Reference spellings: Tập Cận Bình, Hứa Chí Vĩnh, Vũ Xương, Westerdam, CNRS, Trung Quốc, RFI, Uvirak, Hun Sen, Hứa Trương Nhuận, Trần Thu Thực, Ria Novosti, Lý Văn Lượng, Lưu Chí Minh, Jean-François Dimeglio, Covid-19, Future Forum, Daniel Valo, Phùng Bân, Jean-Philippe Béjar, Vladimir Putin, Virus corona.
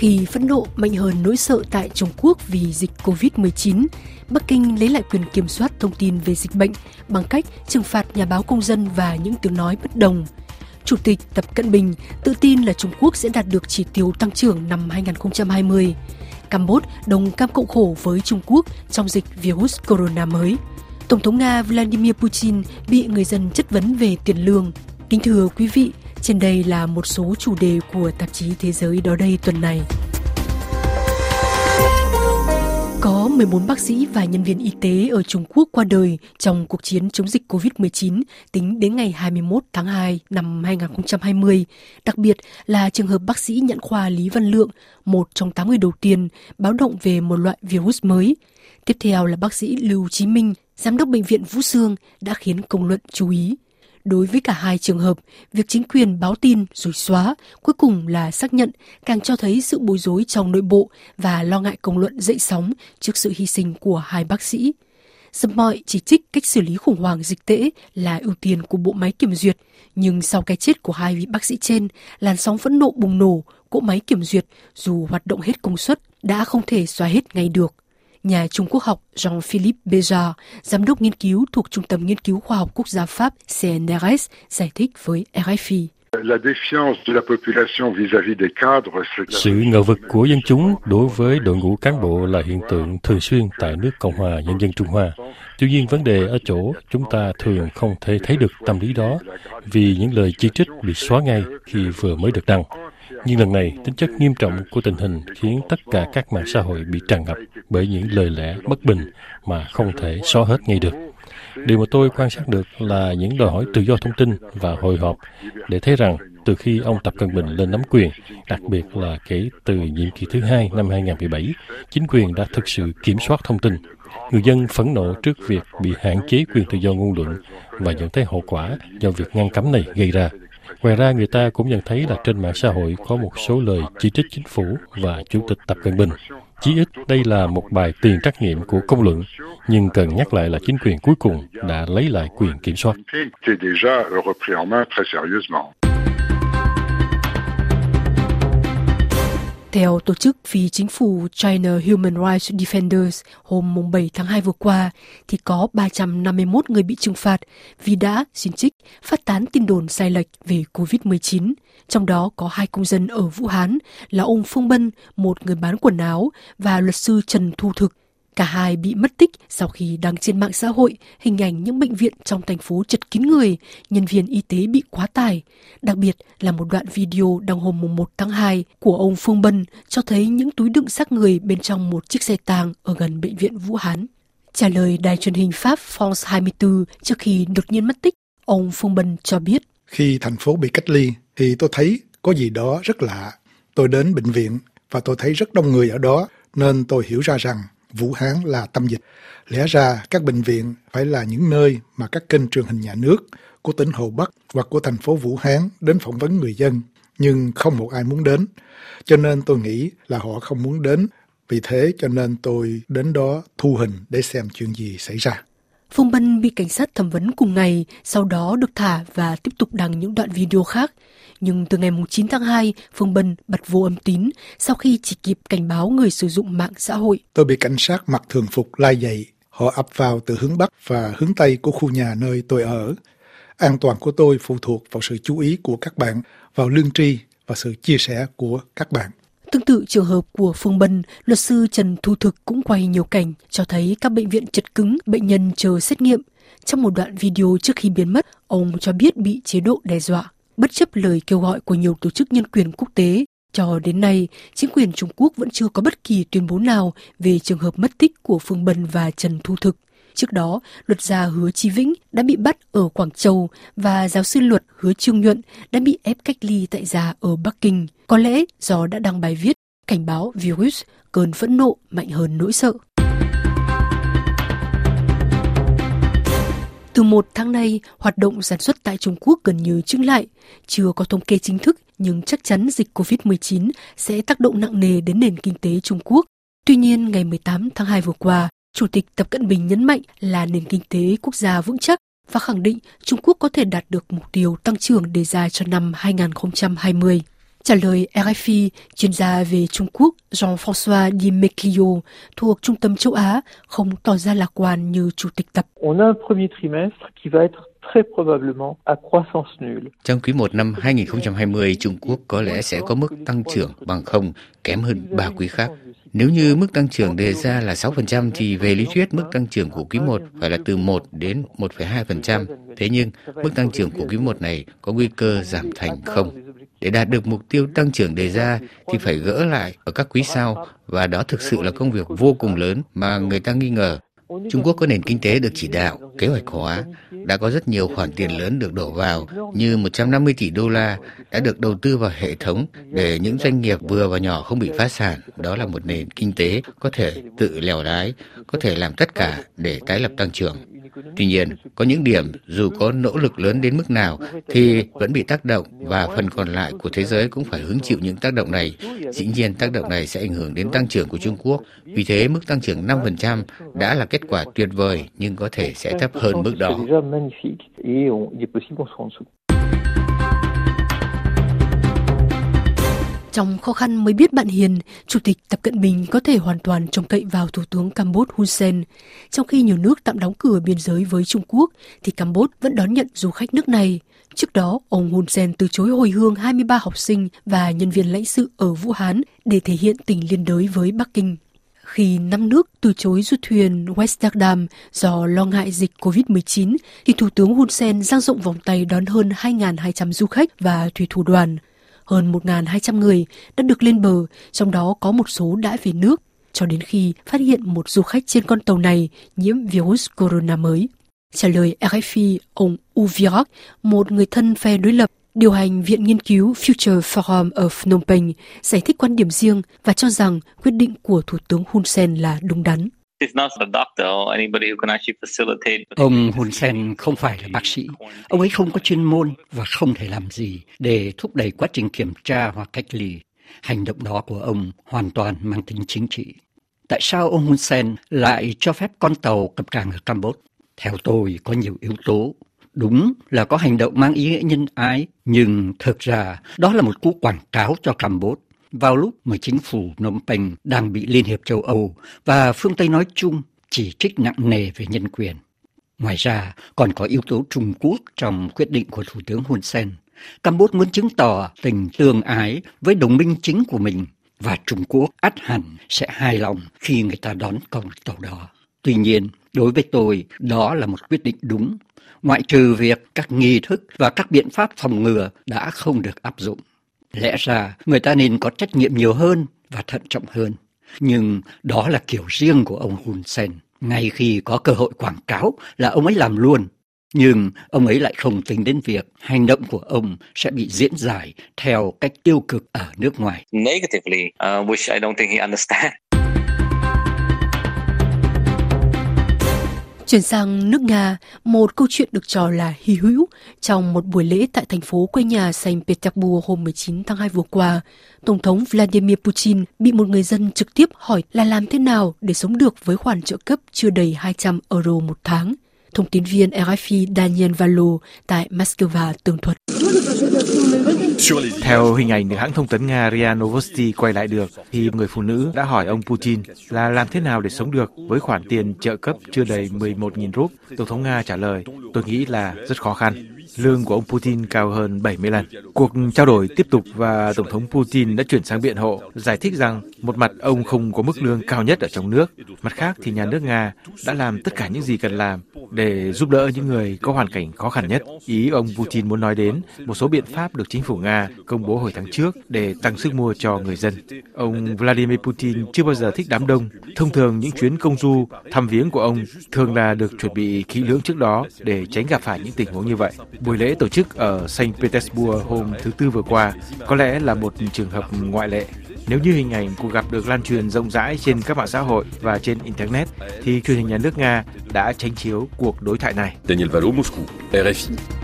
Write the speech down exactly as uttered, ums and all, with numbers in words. Khi phẫn nộ mạnh hơn nỗi sợ tại Trung Quốc vì dịch covid mười chín, Bắc Kinh lấy lại quyền kiểm soát thông tin về dịch bệnh bằng cách trừng phạt nhà báo công dân và những tiếng nói bất đồng. Chủ tịch Tập Cận Bình tự tin là Trung Quốc sẽ đạt được chỉ tiêu tăng trưởng năm hai không hai không. Campuchia đồng cam cộng khổ với Trung Quốc trong dịch virus corona mới. Tổng thống Nga Vladimir Putin bị người dân chất vấn về tiền lương. Kính thưa quý vị, trên đây là một số chủ đề của tạp chí Thế giới đó đây tuần này. Có mười bốn bác sĩ và nhân viên y tế ở Trung Quốc qua đời trong cuộc chiến chống dịch covid mười chín tính đến ngày hai mươi mốt tháng hai năm hai nghìn không trăm hai mươi, đặc biệt là trường hợp bác sĩ nhãn khoa Lý Văn Lượng, một trong tám người đầu tiên báo động về một loại virus mới. Tiếp theo là bác sĩ Lưu Chí Minh, giám đốc bệnh viện Vũ Xương đã khiến công luận chú ý. Đối với cả hai trường hợp, việc chính quyền báo tin rồi xóa, cuối cùng là xác nhận càng cho thấy sự bối rối trong nội bộ và lo ngại công luận dậy sóng trước sự hy sinh của hai bác sĩ. Dẫu mọi chỉ trích cách xử lý khủng hoảng dịch tễ là ưu tiên của bộ máy kiểm duyệt, nhưng sau cái chết của hai vị bác sĩ trên, làn sóng phẫn nộ bùng nổ, cỗ máy kiểm duyệt dù hoạt động hết công suất đã không thể xóa hết ngay được. Nhà Trung Quốc học Jean-Philippe Béjar, giám đốc nghiên cứu thuộc Trung tâm Nghiên cứu Khoa học Quốc gia Pháp C N R S, giải thích với R F I. Sự ngờ vực của dân chúng đối với đội ngũ cán bộ là hiện tượng thường xuyên tại nước Cộng hòa Nhân dân Trung Hoa. Tuy nhiên vấn đề ở chỗ chúng ta thường không thể thấy được tâm lý đó vì những lời chỉ trích bị xóa ngay khi vừa mới được đăng. Nhưng lần này, tính chất nghiêm trọng của tình hình khiến tất cả các mạng xã hội bị tràn ngập bởi những lời lẽ bất bình mà không thể xóa hết ngay được. Điều mà tôi quan sát được là những đòi hỏi tự do thông tin và hội họp để thấy rằng từ khi ông Tập Cận Bình lên nắm quyền, đặc biệt là kể từ nhiệm kỳ thứ hai năm hai nghìn không trăm mười bảy, chính quyền đã thực sự kiểm soát thông tin. Người dân phẫn nộ trước việc bị hạn chế quyền tự do ngôn luận và nhận thấy hậu quả do việc ngăn cấm này gây ra. Ngoài ra, người ta cũng nhận thấy là trên mạng xã hội có một số lời chỉ trích chính phủ và Chủ tịch Tập Cận Bình. Chí ít đây là một bài tiền trắc nghiệm của công luận, nhưng cần nhắc lại là chính quyền cuối cùng đã lấy lại quyền kiểm soát. Theo tổ chức phi chính phủ China Human Rights Defenders, hôm bảy tháng hai vừa qua, thì có ba trăm năm mươi mốt người bị trừng phạt vì đã, xin trích, phát tán tin đồn sai lệch về covid mười chín. Trong đó có hai công dân ở Vũ Hán là ông Phùng Bân, một người bán quần áo, và luật sư Trần Thu Thực. Cả hai bị mất tích sau khi đăng trên mạng xã hội hình ảnh những bệnh viện trong thành phố chật kín người, nhân viên y tế bị quá tải. Đặc biệt là một đoạn video đăng hôm một tháng hai của ông Phùng Bân cho thấy những túi đựng xác người bên trong một chiếc xe tang ở gần bệnh viện Vũ Hán. Trả lời đài truyền hình Pháp France hai mươi tư trước khi đột nhiên mất tích, ông Phùng Bân cho biết. Khi thành phố bị cách ly thì tôi thấy có gì đó rất lạ. Tôi đến bệnh viện và tôi thấy rất đông người ở đó nên tôi hiểu ra rằng Vũ Hán là tâm dịch. Lẽ ra các bệnh viện phải là những nơi mà các kênh truyền hình nhà nước của tỉnh Hồ Bắc hoặc của thành phố Vũ Hán đến phỏng vấn người dân, nhưng không một ai muốn đến. Cho nên tôi nghĩ là họ không muốn đến. Vì thế cho nên tôi đến đó thu hình để xem chuyện gì xảy ra. Phùng Bân bị cảnh sát thẩm vấn cùng ngày, sau đó được thả và tiếp tục đăng những đoạn video khác. Nhưng từ ngày chín tháng hai, Phùng Bân bật vô âm tín sau khi chỉ kịp cảnh báo người sử dụng mạng xã hội. Tôi bị cảnh sát mặc thường phục lai dày. Họ ập vào từ hướng Bắc và hướng Tây của khu nhà nơi tôi ở. An toàn của tôi phụ thuộc vào sự chú ý của các bạn, vào lương tri và sự chia sẻ của các bạn. Tương tự trường hợp của Phùng Bân, luật sư Trần Thu Thực cũng quay nhiều cảnh cho thấy các bệnh viện chật cứng, bệnh nhân chờ xét nghiệm. Trong một đoạn video trước khi biến mất, ông cho biết bị chế độ đe dọa. Bất chấp lời kêu gọi của nhiều tổ chức nhân quyền quốc tế, cho đến nay, chính quyền Trung Quốc vẫn chưa có bất kỳ tuyên bố nào về trường hợp mất tích của Phùng Bân và Trần Thu Thực. Trước đó, luật gia Hứa Chí Vĩnh đã bị bắt ở Quảng Châu và giáo sư luật Hứa Trương Nhuận đã bị ép cách ly tại gia ở Bắc Kinh. Có lẽ do đã đăng bài viết cảnh báo virus, cơn phẫn nộ mạnh hơn nỗi sợ. Từ một tháng nay, hoạt động sản xuất tại Trung Quốc gần như chững lại. Chưa có thống kê chính thức nhưng chắc chắn dịch covid mười chín sẽ tác động nặng nề đến nền kinh tế Trung Quốc. Tuy nhiên, ngày mười tám tháng hai vừa qua, Chủ tịch Tập Cận Bình nhấn mạnh là nền kinh tế quốc gia vững chắc và khẳng định Trung Quốc có thể đạt được mục tiêu tăng trưởng đề ra cho năm hai nghìn không trăm hai mươi. Trả lời R F I, chuyên gia về Trung Quốc Jean-François Dimeglio thuộc Trung tâm châu Á không tỏ ra lạc quan như Chủ tịch Tập. Trong quý một năm hai không hai không, Trung Quốc có lẽ sẽ có mức tăng trưởng bằng không, kém hơn ba quý khác. Nếu như mức tăng trưởng đề ra là sáu phần trăm thì về lý thuyết mức tăng trưởng của quý một phải là từ một đến một phẩy hai phần trăm. Thế nhưng, mức tăng trưởng của quý một này có nguy cơ giảm thành không. Để đạt được mục tiêu tăng trưởng đề ra thì phải gỡ lại ở các quý sau và đó thực sự là công việc vô cùng lớn mà người ta nghi ngờ. Trung Quốc có nền kinh tế được chỉ đạo, kế hoạch hóa, đã có rất nhiều khoản tiền lớn được đổ vào như một trăm năm mươi tỷ đô la đã được đầu tư vào hệ thống để những doanh nghiệp vừa và nhỏ không bị phá sản. Đó là một nền kinh tế có thể tự lèo lái, có thể làm tất cả để tái lập tăng trưởng. Tuy nhiên, có những điểm dù có nỗ lực lớn đến mức nào thì vẫn bị tác động và phần còn lại của thế giới cũng phải hứng chịu những tác động này. Dĩ nhiên tác động này sẽ ảnh hưởng đến tăng trưởng của Trung Quốc. Vì thế mức tăng trưởng năm phần trăm đã là kết quả tuyệt vời nhưng có thể sẽ thấp hơn mức đó. Trong khó khăn mới biết bạn hiền, Chủ tịch Tập Cận Bình có thể hoàn toàn trông cậy vào Thủ tướng Campuchia Hun Sen. Trong khi nhiều nước tạm đóng cửa biên giới với Trung Quốc, thì Campuchia vẫn đón nhận du khách nước này. Trước đó, ông Hun Sen từ chối hồi hương hai mươi ba học sinh và nhân viên lãnh sự ở Vũ Hán để thể hiện tình liên đới với Bắc Kinh. Khi năm nước từ chối du thuyền Westerdam do lo ngại dịch covid mười chín, thì Thủ tướng Hun Sen dang rộng vòng tay đón hơn hai nghìn hai trăm du khách và thủy thủ đoàn. Hơn một nghìn hai trăm người đã được lên bờ, trong đó có một số đã về nước, cho đến khi phát hiện một du khách trên con tàu này nhiễm virus corona mới. Trả lời R F I, ông Uvirak, một người thân phe đối lập, điều hành Viện Nghiên cứu Future Forum ở Phnom Penh, giải thích quan điểm riêng và cho rằng quyết định của Thủ tướng Hun Sen là đúng đắn. Ông Hun Sen không phải là bác sĩ, ông ấy không có chuyên môn và không thể làm gì để thúc đẩy quá trình kiểm tra hoặc cách ly. Hành động đó của ông hoàn toàn mang tính chính trị. Tại sao ông Hun Sen lại cho phép con tàu cập cảng ở Campuchia? Theo tôi có nhiều yếu tố. Đúng là có hành động mang ý nghĩa nhân ái, nhưng thực ra đó là một cú quảng cáo cho Campuchia. Vào lúc mà chính phủ Phnom Penh đang bị Liên hiệp châu Âu và phương Tây nói chung chỉ trích nặng nề về nhân quyền. Ngoài ra, còn có yếu tố Trung Quốc trong quyết định của Thủ tướng Hun Sen. Campuchia muốn chứng tỏ tình tương ái với đồng minh chính của mình và Trung Quốc ắt hẳn sẽ hài lòng khi người ta đón con tàu đó. Tuy nhiên, đối với tôi, đó là một quyết định đúng, ngoại trừ việc các nghi thức và các biện pháp phòng ngừa đã không được áp dụng. Lẽ ra người ta nên có trách nhiệm nhiều hơn và thận trọng hơn. Nhưng đó là kiểu riêng của ông Hun Sen. Ngay khi có cơ hội quảng cáo là ông ấy làm luôn. Nhưng ông ấy lại không tính đến việc hành động của ông sẽ bị diễn giải theo cách tiêu cực ở nước ngoài. Negatively, uh, which I don't think he understands. Chuyển sang nước Nga, một câu chuyện được cho là hy hữu. Trong một buổi lễ tại thành phố quê nhà Saint Petersburg hôm mười chín tháng hai vừa qua, Tổng thống Vladimir Putin bị một người dân trực tiếp hỏi là làm thế nào để sống được với khoản trợ cấp chưa đầy hai trăm euro một tháng. Thông tin viên R F I Daniel Valo tại Moscow tường thuật. Theo hình ảnh được hãng thông tấn Nga Ria Novosti quay lại được, thì người phụ nữ đã hỏi ông Putin là làm thế nào để sống được với khoản tiền trợ cấp chưa đầy mười một nghìn rúp. Tổng thống Nga trả lời, tôi nghĩ là rất khó khăn. Lương của ông Putin cao hơn bảy mươi lần. Cuộc trao đổi tiếp tục và Tổng thống Putin đã chuyển sang biện hộ, giải thích rằng một mặt ông không có mức lương cao nhất ở trong nước, mặt khác thì nhà nước Nga đã làm tất cả những gì cần làm để giúp đỡ những người có hoàn cảnh khó khăn nhất. Ý ông Putin muốn nói đến một số biện pháp được chính phủ Nga công bố hồi tháng trước để tăng sức mua cho người dân. Ông Vladimir Putin chưa bao giờ thích đám đông. Thông thường những chuyến công du, thăm viếng của ông thường là được chuẩn bị kỹ lưỡng trước đó để tránh gặp phải những tình huống như vậy. Buổi lễ tổ chức ở Saint Petersburg hôm thứ Tư vừa qua có lẽ là một trường hợp ngoại lệ. Nếu như hình ảnh cuộc gặp được lan truyền rộng rãi trên các mạng xã hội và trên Internet, thì truyền hình nhà nước Nga đã tránh chiếu cuộc đối thoại này. Daniel Valo, Moscow, R F I.